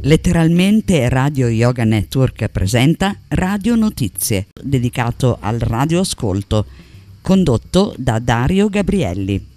Letteralmente Radio Yoga Network presenta Radio Notizie, dedicato al radioascolto, condotto da Dario Gabrielli.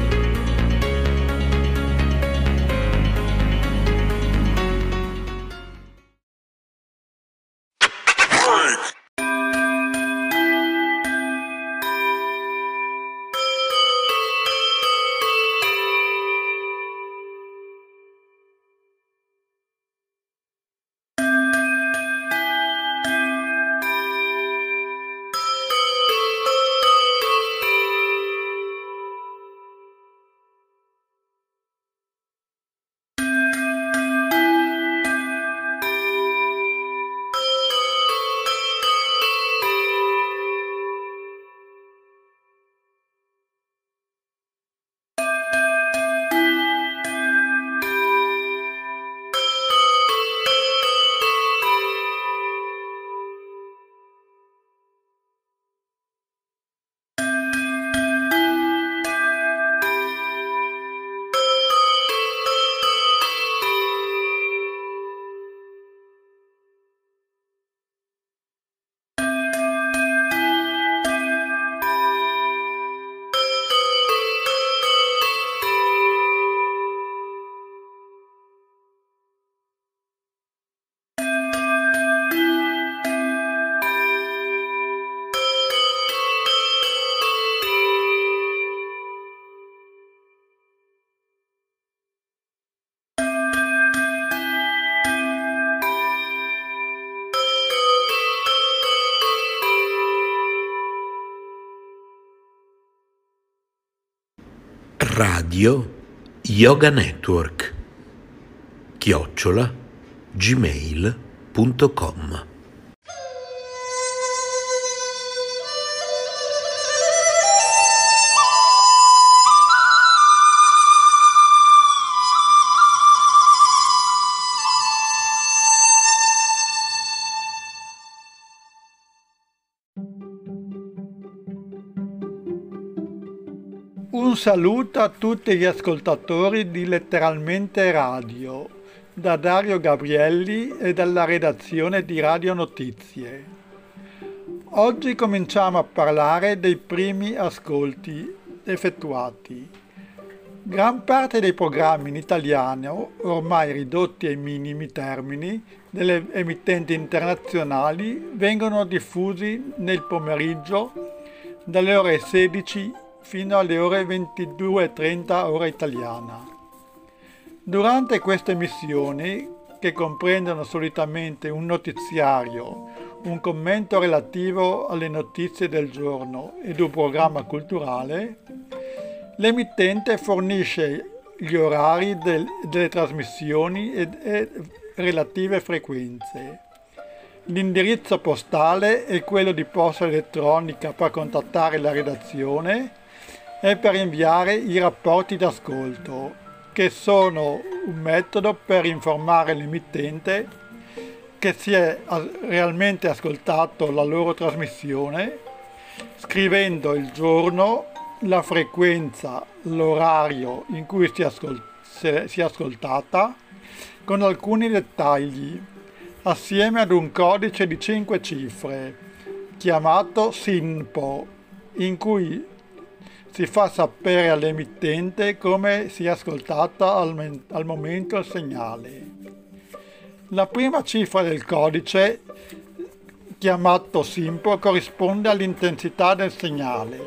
Radio Yoga Network @gmail.com. Un saluto a tutti gli ascoltatori di Letteralmente Radio. da Dario Gabrielli e dalla redazione di Radio Notizie. Oggi cominciamo a parlare dei primi ascolti effettuati. Gran parte dei programmi in italiano, ormai ridotti ai minimi termini, delle emittenti internazionali vengono diffusi nel pomeriggio dalle ore 16 fino alle ore 22:30 ora italiana. Durante queste missioni, che comprendono solitamente un notiziario, un commento relativo alle notizie del giorno ed un programma culturale, l'emittente fornisce gli orari delle trasmissioni e relative frequenze. L'indirizzo postale e quello di posta elettronica per contattare la redazione e per inviare i rapporti d'ascolto, che sono un metodo per informare l'emittente che si è realmente ascoltato la loro trasmissione, scrivendo il giorno, la frequenza, l'orario in cui si è ascoltata, con alcuni dettagli, assieme ad un codice di 5 cifre, chiamato SINPO, in cui si fa sapere all'emittente come si è ascoltata al momento il segnale. La prima cifra del codice, chiamato SIMPO, corrisponde all'intensità del segnale.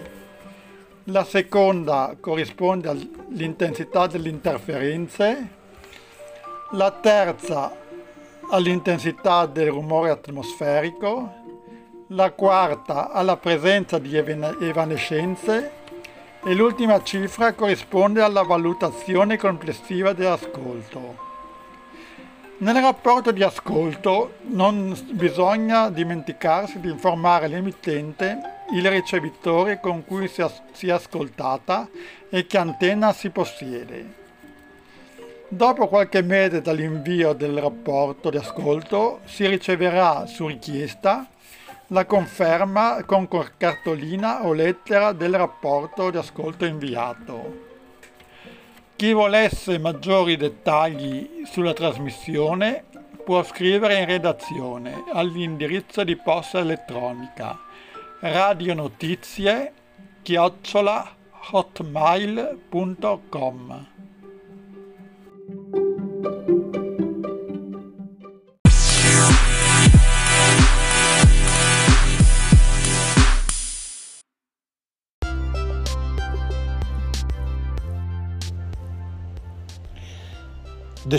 La seconda corrisponde all'intensità delle interferenze. La terza all'intensità del rumore atmosferico. La quarta alla presenza di evanescenze. E l'ultima cifra corrisponde alla valutazione complessiva dell'ascolto. Nel rapporto di ascolto non bisogna dimenticarsi di informare l'emittente, il ricevitore con cui si è ascoltata e che antenna si possiede. Dopo qualche mese dall'invio del rapporto di ascolto si riceverà su richiesta la conferma con cartolina o lettera del rapporto di ascolto inviato. Chi volesse maggiori dettagli sulla trasmissione può scrivere in redazione all'indirizzo di posta elettronica radionotizie@hotmail.com. The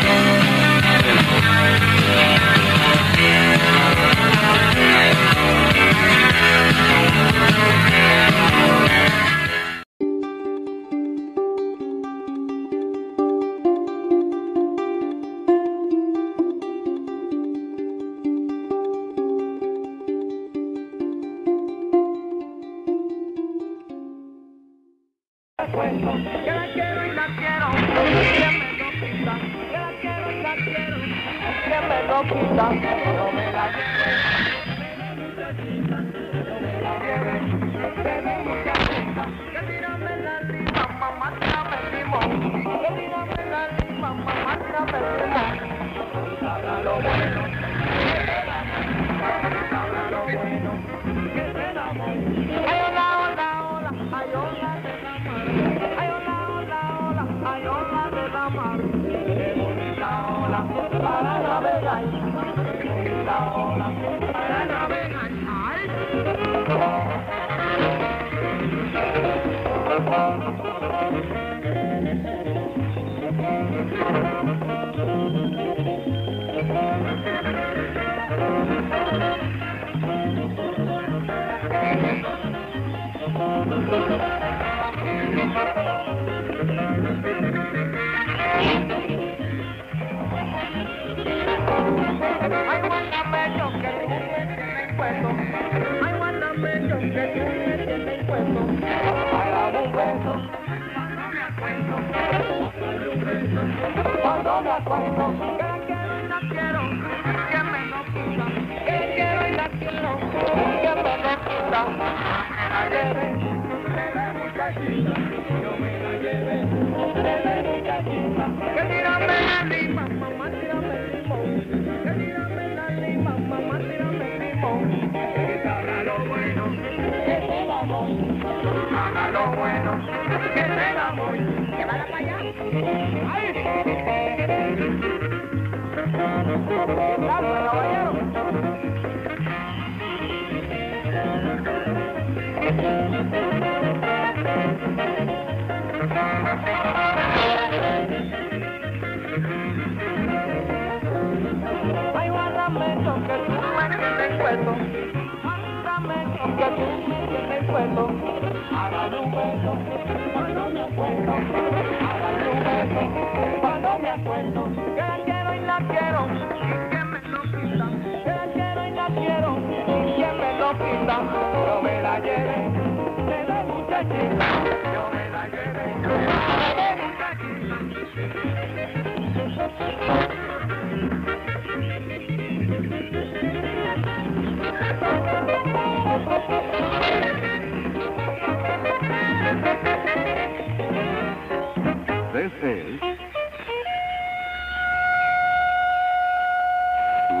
This is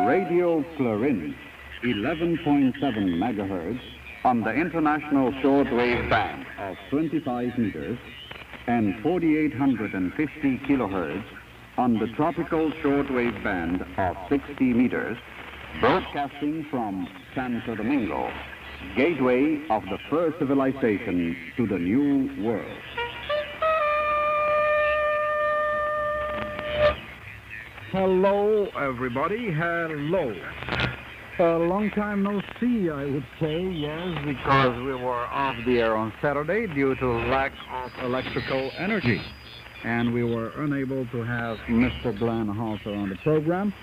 Radio Clarence, 11.7 megahertz on the international shortwave band of 25 meters and 4,850 kilohertz on the tropical shortwave band of 60 meters, broadcasting from Santo Domingo, gateway of the first civilization to the New World. Hello, everybody. Hello. A long time no see, I would say, yes, because we were off the air on Saturday due to lack of electrical energy. And we were unable to have Mr. Glenn Hauser on the program.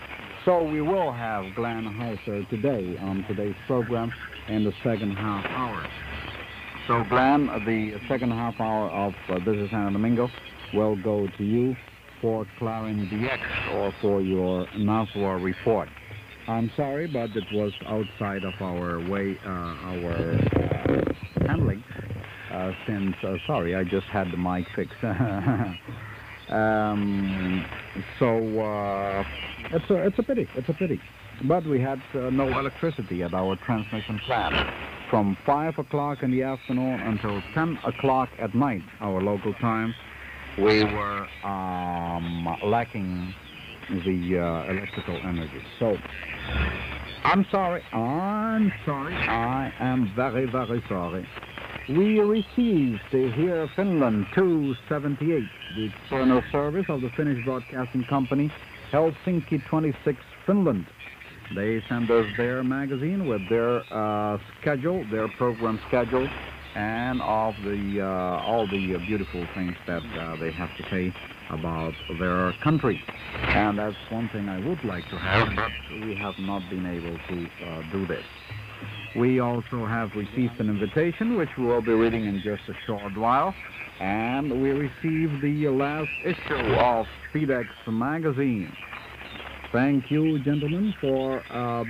So we will have Glenn Hauser today on today's program in the second half hour. So, Glenn, the second half hour of This is Santo Domingo will go to you for Clarín DX or for your NASWA report. I'm sorry, but it was outside of our way, our handling, since, sorry, I just had the mic fixed. It's a pity, it's a pity. But we had no electricity at our transmission plant from 5 o'clock in the afternoon until 10 o'clock at night, our local time. We were lacking the electrical energy. So, I'm sorry, I am very, very sorry. We received the Here Finland 278, the external service of the Finnish Broadcasting Company, Helsinki 26, Finland. They sent us their magazine with their schedule, their program schedule, and of the all the beautiful things that they have to say about their country. And that's one thing I would like to have, but we have not been able to do this. We also have received an invitation, which we will be reading in just a short while, and we received the last issue of SpeedX Magazine. Thank you, gentlemen, for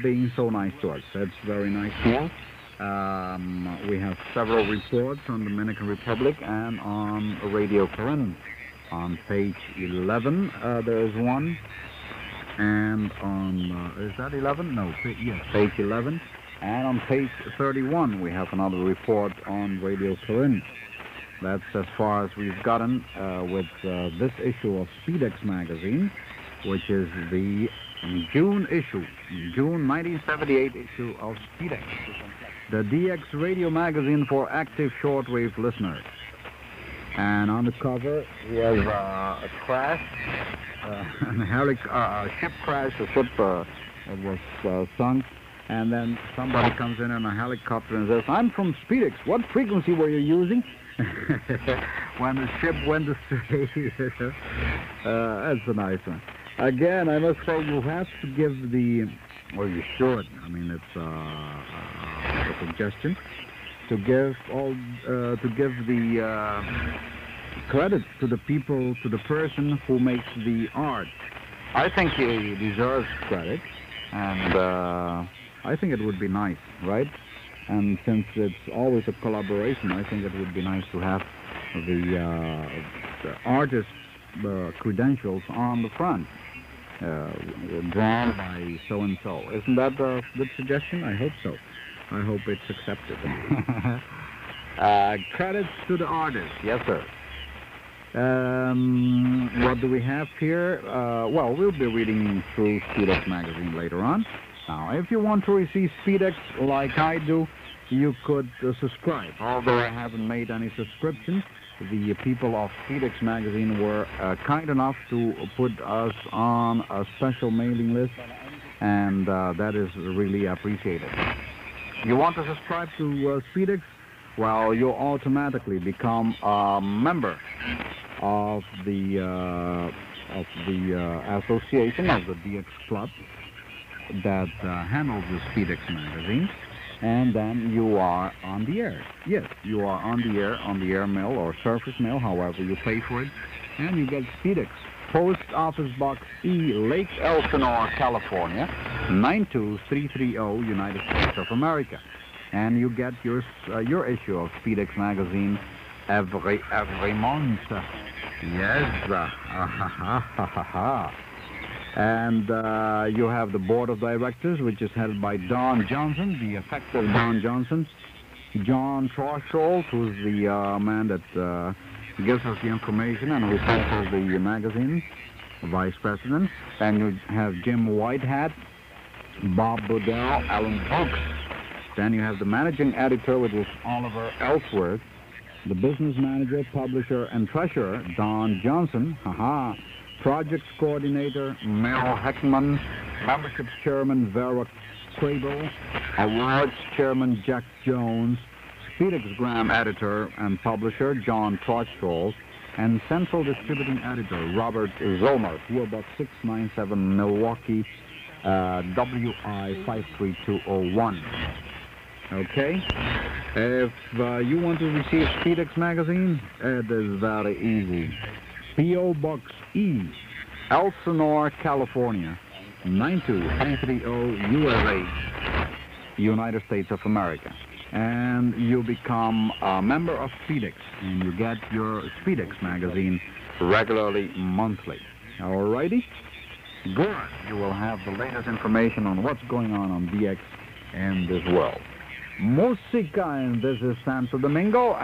being so nice to us. That's very nice to us. We have several reports on the Dominican Republic and on Radio Karen. On page 11, there is one and on, is that 11? No, yes, page 11. And on page 31 we have another report on Radio Karen. That's as far as we've gotten with this issue of SpeedX Magazine, which is the June issue, June 1978 issue of SpeedX, the DX radio magazine for active shortwave listeners. And on the cover, we have a crash, a ship crash, a ship that was sunk, and then somebody comes in a helicopter and says, "I'm from SpeedX, what frequency were you using?" When the ship went astray. That's a nice one. Again, I must say, you have to give the, or you should, I mean, it's a suggestion, to give all, to give the credit to the people, to the person who makes the art. I think he deserves credit, and I think it would be nice, right? And since it's always a collaboration, I think it would be nice to have the artist's credentials on the front, drawn by so-and-so. Isn't that a good suggestion? I hope so. I hope it's accepted. Credits to the artist. Yes, sir. What do we have here? Well, we'll be reading through SpeedX Magazine later on. Now, if you want to receive SpeedX like I do, you could subscribe. Although I haven't made any subscriptions, the people of SpeedX Magazine were kind enough to put us on a special mailing list, and that is really appreciated. You want to subscribe to SpeedX? Well, you automatically become a member of the association, of the DX Club, that handles the SpeedX Magazine, and then you are on the air. Yes, you are on the air mail or surface mail, however you pay for it, and you get SpeedX. Post Office Box E, Lake Elsinore, California, 92330, United States of America. And you get your issue of SpeedX Magazine every month. Yes. And you have the board of directors, which is held by Don Johnson, the effective Don Johnson. John Trossholt, who's the man that gives us the information and who handles the magazine, vice president. And you have Jim Whitehead, Bob Boudel, Alan Fox. Then you have the managing editor, which is Oliver Ellsworth, the business manager, publisher, and treasurer, Don Johnson. Haha. Project coordinator, Merrill Heckman. Membership chairman, Vera Quabel. Awards chairman, Jack Jones. SpeedX Graham editor and publisher, John Trossholt. And central distributing editor, Robert Zomer, PO Box 697, Milwaukee, WI 53201. Okay? If you want to receive SpeedX Magazine, it is very easy. PO Box E, Elsinore, California, 92330, USA, United States of America. And you become a member of SpeedX, and you get your SpeedX Magazine regularly, monthly. Alrighty? Good. You will have the latest information on what's going on DX and this world. Musica, and this is Santo Domingo.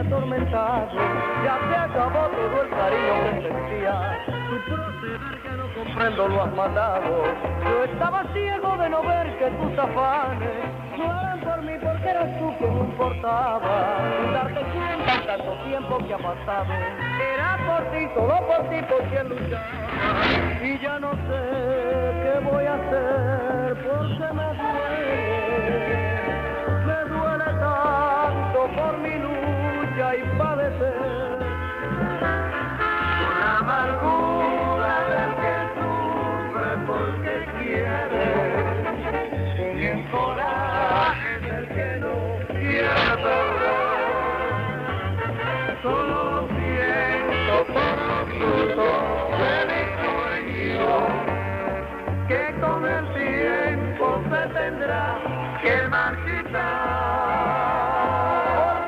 Atormentado, ya se acabó todo el cariño que sentía. Tu proceder que no comprendo lo has matado. Yo estaba ciego de no ver que tus afanes no eran por mí, porque eras tú quien me importaba. Sin darte cuenta tanto tiempo que ha pasado, era por ti, solo por ti, por quien luchaba. Y ya no sé qué voy a hacer, porque me duele tanto por mi lucha y padecer. con el tiempo se tendrá que marchitar.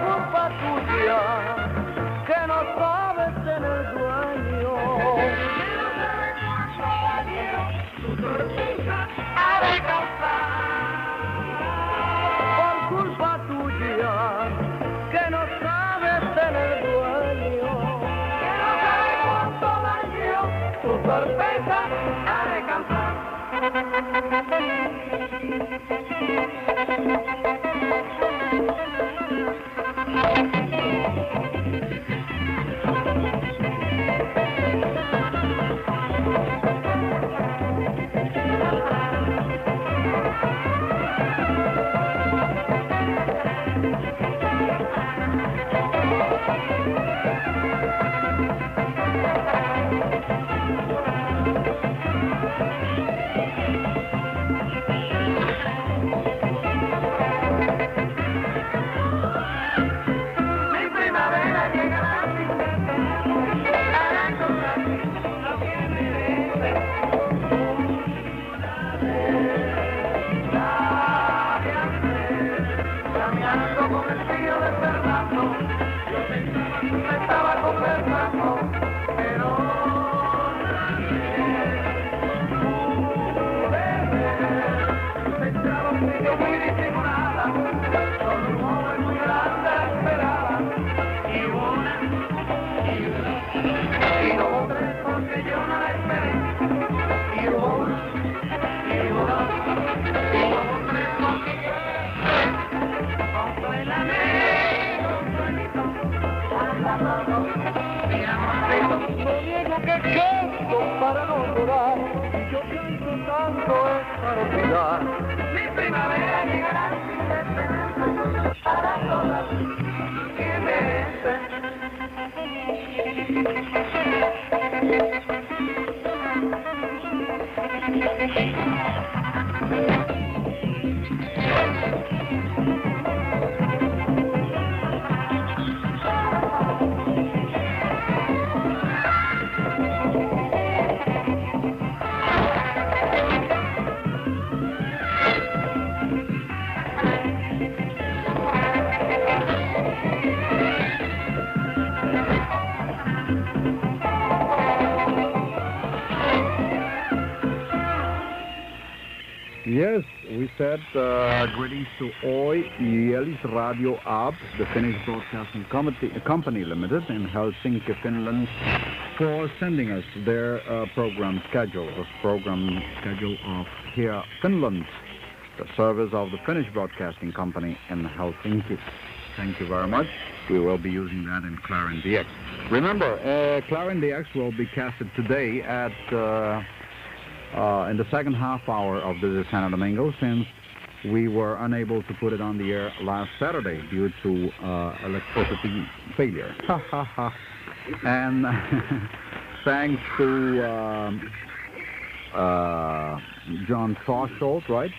Por culpa tuya, que no sabes tener dueño. Pero sabes cuánto valió tu tortilla a recalcar. Por culpa tuya, que no sabes tener dueño. Pero sabes cuánto valió tu tortilla a recalcar. Yes, we said greetings to Oi Ielis Radio Ab, the Finnish Broadcasting Company Limited in Helsinki, Finland, for sending us their program schedule of Here Finland, the service of the Finnish Broadcasting Company in Helsinki. Thank you very much. We will be using that in Clarín DX. Remember, Clarín DX will be casted today at... in the second half hour of the Santo Domingo, since we were unable to put it on the air last Saturday due to electricity failure. And thanks to John Trossholt, right?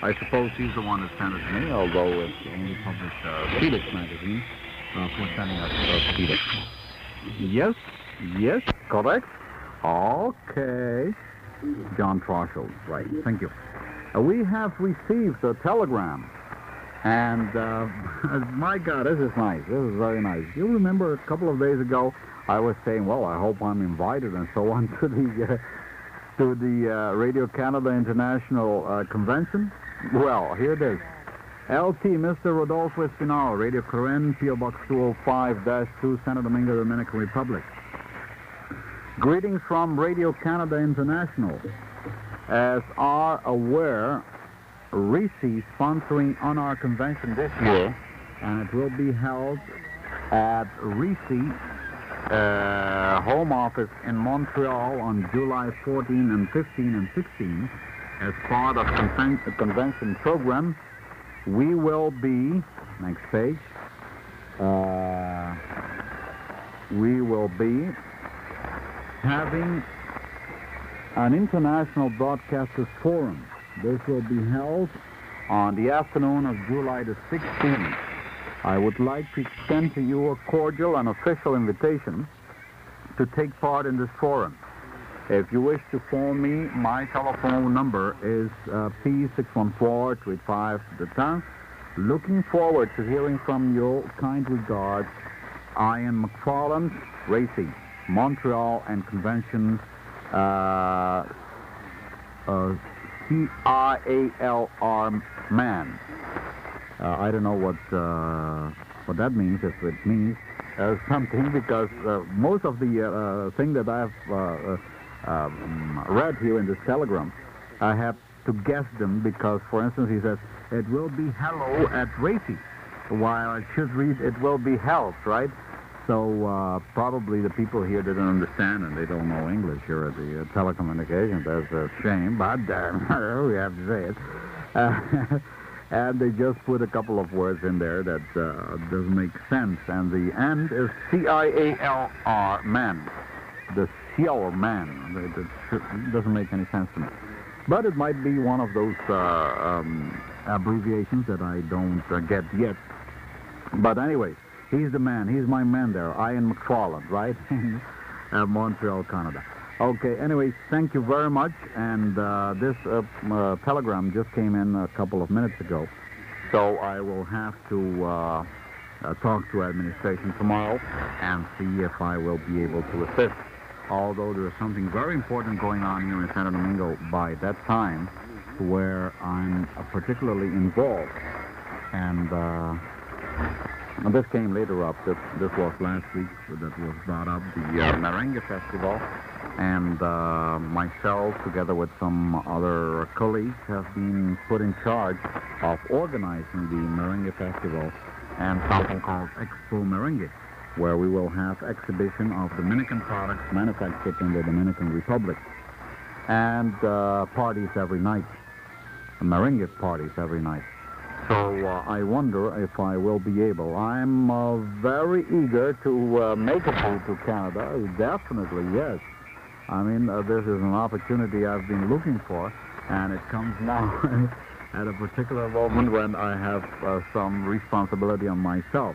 I suppose he's the one that sent it to me, although it's only published SpeedX Magazine for sending us SpeedX. Yes, yes, correct. Okay. John Trossholt, right, thank you. We have received a telegram, and my God, this is nice. This is very nice. You remember a couple of days ago, I was saying, well, I hope I'm invited and so on to the Radio Canada International Convention. Well, here it is. LT, Mr. Rodolfo Espinal, Radio Karen, PO Box 205-2, Santo Domingo, Dominican Republic. Greetings from Radio Canada International. As are aware, RISI is sponsoring on our convention this year, and it will be held at RISI home office in Montreal on July 14 and 15 and 16. As part of the convention program, we will be, next page, we will be having an international broadcasters forum. This will be held on the afternoon of July the 16th. I would like to extend to you a cordial and official invitation to take part in this forum. If you wish to phone me, my telephone number is P614-285-THE-TON. Looking forward to hearing from you. Kind regards, Ian McFarland, Racing, Montreal and Convention, C-I-A-L-R man. I don't know what that means, if it means something, because most of the thing that I've read here in this telegram, I have to guess them, because, for instance, he says, it will be hello at Racy, while I should read, it will be health, right? So probably the people here didn't understand, and they don't know English here at the telecommunications. That's a shame, but we have to say it. And they just put a couple of words in there that doesn't make sense. And the end is C-I-A-L-R, man. The Ciel man. It doesn't make any sense to me. But it might be one of those abbreviations that I don't get yet. But anyway, he's the man. He's my man there. Ian McFarland, right? Montreal, Canada. Okay, anyway, thank you very much. And this telegram just came in a couple of minutes ago. So I will have to talk to administration tomorrow and see if I will be able to assist. Although there is something very important going on here in Santo Domingo by that time, where I'm particularly involved. And this came later up. This was last week that was brought up, the Merengue Festival. And myself, together with some other colleagues, have been put in charge of organizing the Merengue Festival and something called Expo Merengue, where we will have exhibition of Dominican products manufactured in the Dominican Republic, and parties every night, merengue parties every night. So I wonder if I will be able. I'm very eager to make a move to Canada, definitely, yes. I mean, this is an opportunity I've been looking for, and it comes now at a particular moment when I have some responsibility on myself.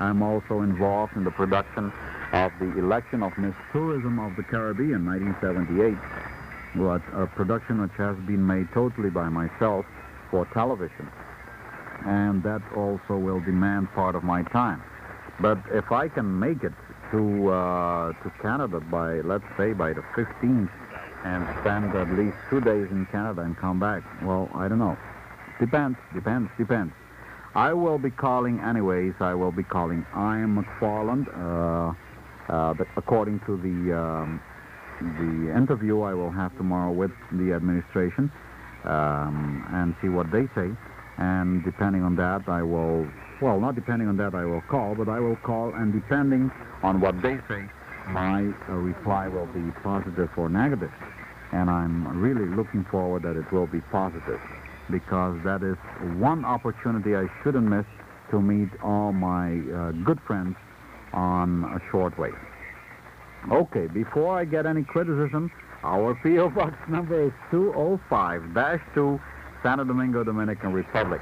I'm also involved in the production of the election of Miss Tourism of the Caribbean, 1978, a production which has been made totally by myself for television. And that also will demand part of my time. But if I can make it to Canada by, let's say, by the 15th, and spend at least 2 days in Canada and come back, well, I don't know. Depends. I will be calling anyways. I will be calling Ian McFarland. According to the interview I will have tomorrow with the administration, and see what they say. And depending on that, I will, well, not depending on that I will call, but I will call, and depending on what they say, my reply will be positive or negative. And I'm really looking forward that it will be positive, because that is one opportunity I shouldn't miss to meet all my good friends on a shortwave. Okay, before I get any criticism, our P.O. Box number is 205-2, Santo Domingo, Dominican Republic.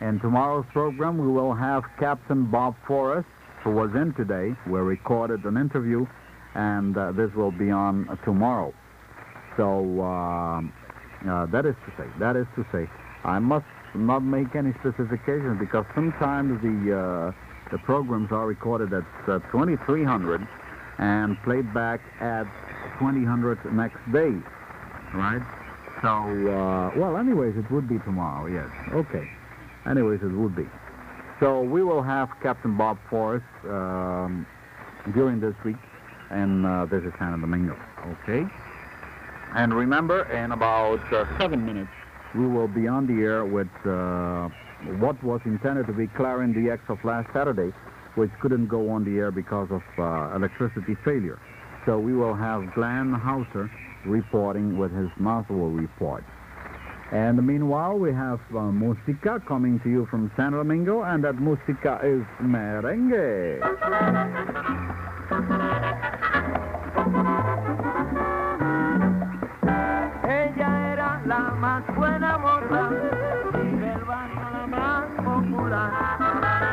In tomorrow's program, we will have Captain Bob Forrest, who was in today. We recorded an interview, and this will be on tomorrow. So, that is to say, I must not make any specifications, because sometimes the programs are recorded at 2300 and played back at 2000 next day, right? So, well, anyways, it would be tomorrow, yes. Okay. Anyways, it would be. So we will have Captain Bob Forrest during this week, and this is Santo Domingo, okay? And remember, in about 7 minutes, we will be on the air with what was intended to be Clarín DX of last Saturday, which couldn't go on the air because of electricity failure. So we will have Glenn Hauser reporting with his Nassau report. And meanwhile, we have Musica coming to you from Santo Domingo, and that Musica is merengue. La más buena moza y del barrio la más popular.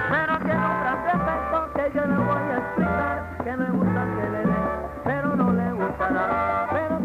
Pero tiene un gran defecto que yo le voy a explicar, que me gusta que le dé, pero no le gustará. Pero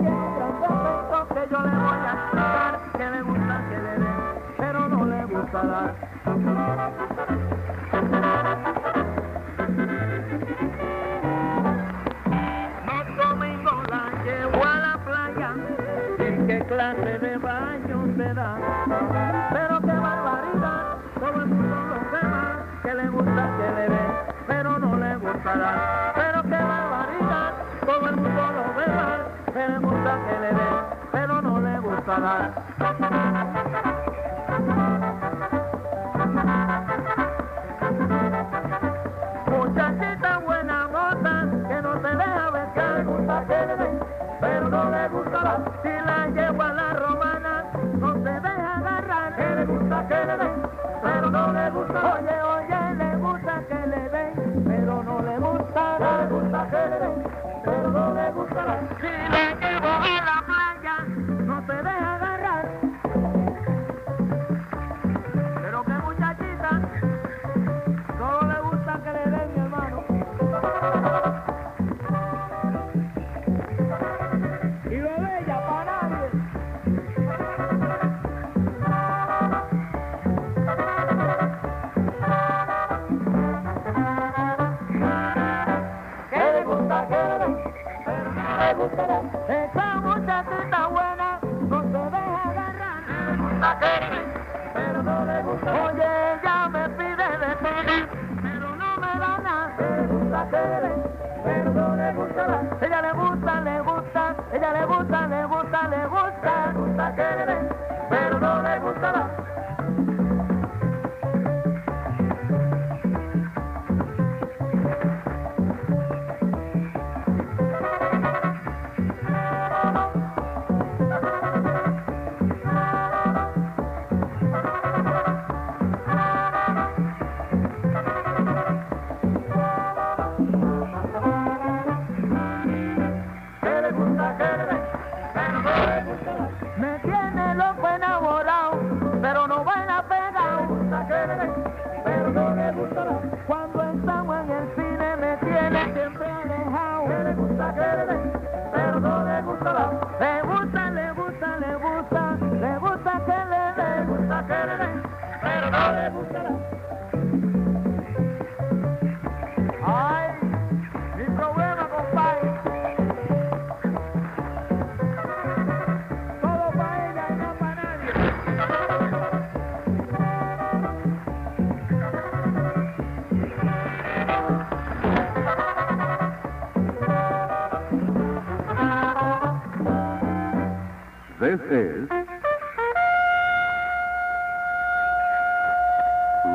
This is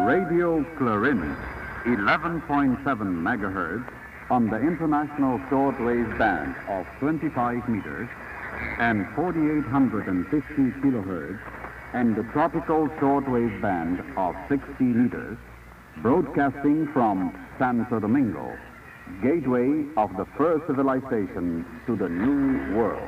Radio Clarence, 11.7 megahertz on the international shortwave band of 25 meters and 4,850 kilohertz and the tropical shortwave band of 60 meters, broadcasting from Santo Domingo, gateway of the first civilization to the New World.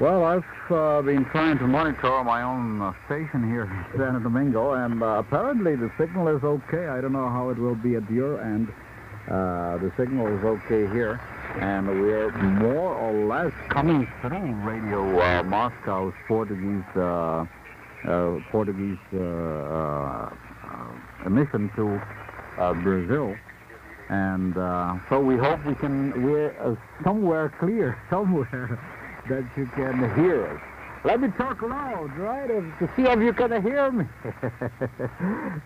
Well, I've been trying to monitor my own station here in Santo Domingo, and apparently the signal is okay. I don't know how it will be at your end. The signal is okay here, and we're more or less coming through Radio Moscow's Portuguese emission to Brazil. And so we hope we're somewhere clear, somewhere. That you can hear us. Let me talk loud, right, to see if you can hear me.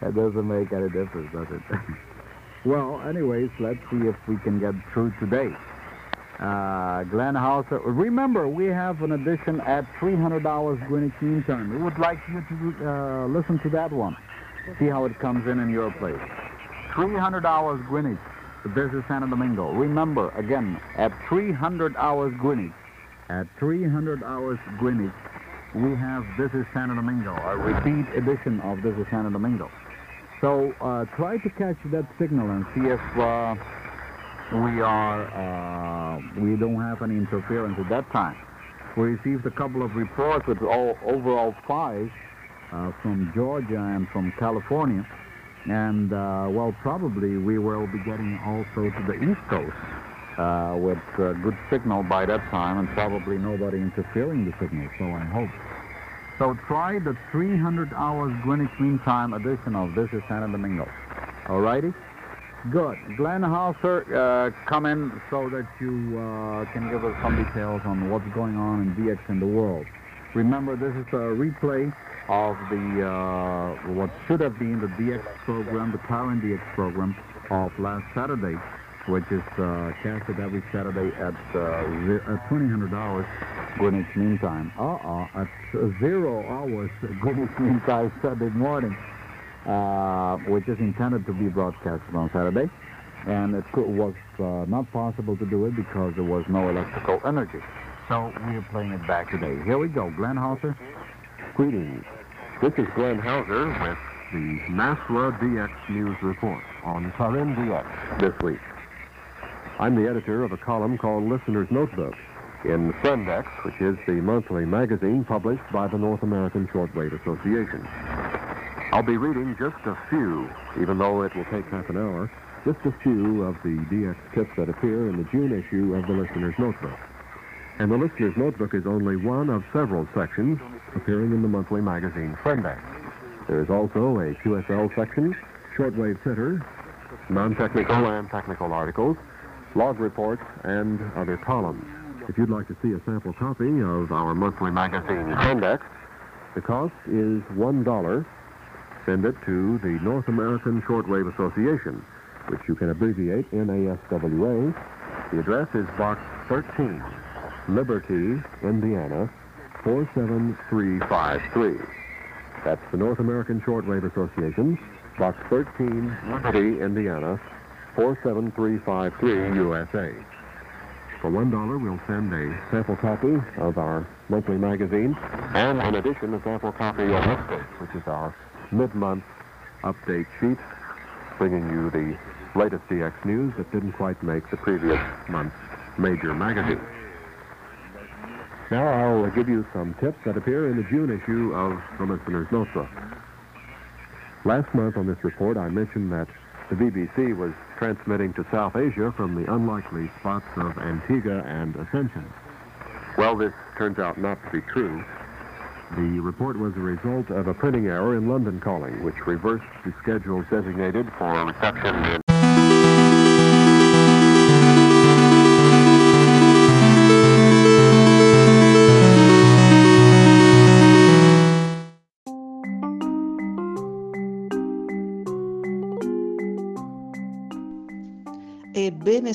That doesn't make any difference, does it? Well, anyways, let's see if we can get through today. Glenn Hauser, remember, we have an edition at $300 Greenwich Mean Time. We would like you to listen to that one. See how it comes in your place. $300 Greenwich. This is Santo Domingo. Remember, again, at 300 hours Greenwich. At 300 hours Greenwich, we have This is Santo Domingo, a repeat edition of This is Santo Domingo. So try to catch that signal and see if we don't have any interference at that time. We received a couple of reports with overall 5 from Georgia and from California. And, well, probably we will be getting also to the East Coast. with good signal by that time, and probably nobody interfering the signal, so I hope. So try the 300 hours Greenwich Mean Time edition of This is Santo Domingo. All righty? Good. Glenn Hauser, come in so that you can give us some details on what's going on in DX in the world. Remember, this is a replay of the what should have been the DX program, the Clarín DX program of last Saturday, which is casted every Saturday at 2000 hours Greenwich Mean Time. At 0 hours Greenwich Mean Time Saturday morning, which is intended to be broadcasted on Saturday. And it was not possible to do it because there was no electrical energy. So we're playing it back today. Here we go. Glenn Hauser. Greetings. This is Glenn Hauser with the Masla DX News Report on Clarín DX this week. I'm the editor of a column called Listener's Notebook in FriendX, which is the monthly magazine published by the North American Shortwave Association. I'll be reading just a few, even though it will take half an hour, just a few of the DX tips that appear in the June issue of the Listener's Notebook. And the Listener's Notebook is only one of several sections appearing in the monthly magazine FriendX. There is also a QSL section, Shortwave Center, non-technical and technical articles, log reports, and other columns. If you'd like to see a sample copy of our monthly magazine FriendX, the cost is $1. Send it to the North American Shortwave Association, which you can abbreviate NASWA. The address is Box 13, Liberty, Indiana, 47353. That's the North American Shortwave Association, Box 13, Liberty, Indiana, 47353, USA. For $1, we'll send a sample copy of our monthly magazine, and in addition, a sample copy of Update, which is our mid-month update sheet, bringing you the latest DX news that didn't quite make the previous month's major magazine. Now I'll give you some tips that appear in the June issue of the Listener's Notebook. Last month on this report, I mentioned that the BBC was transmitting to South Asia from the unlikely spots of Antigua and Ascension. Well, this turns out not to be true. The report was a result of a printing error in London calling, which reversed the schedules designated for reception in... Ebbene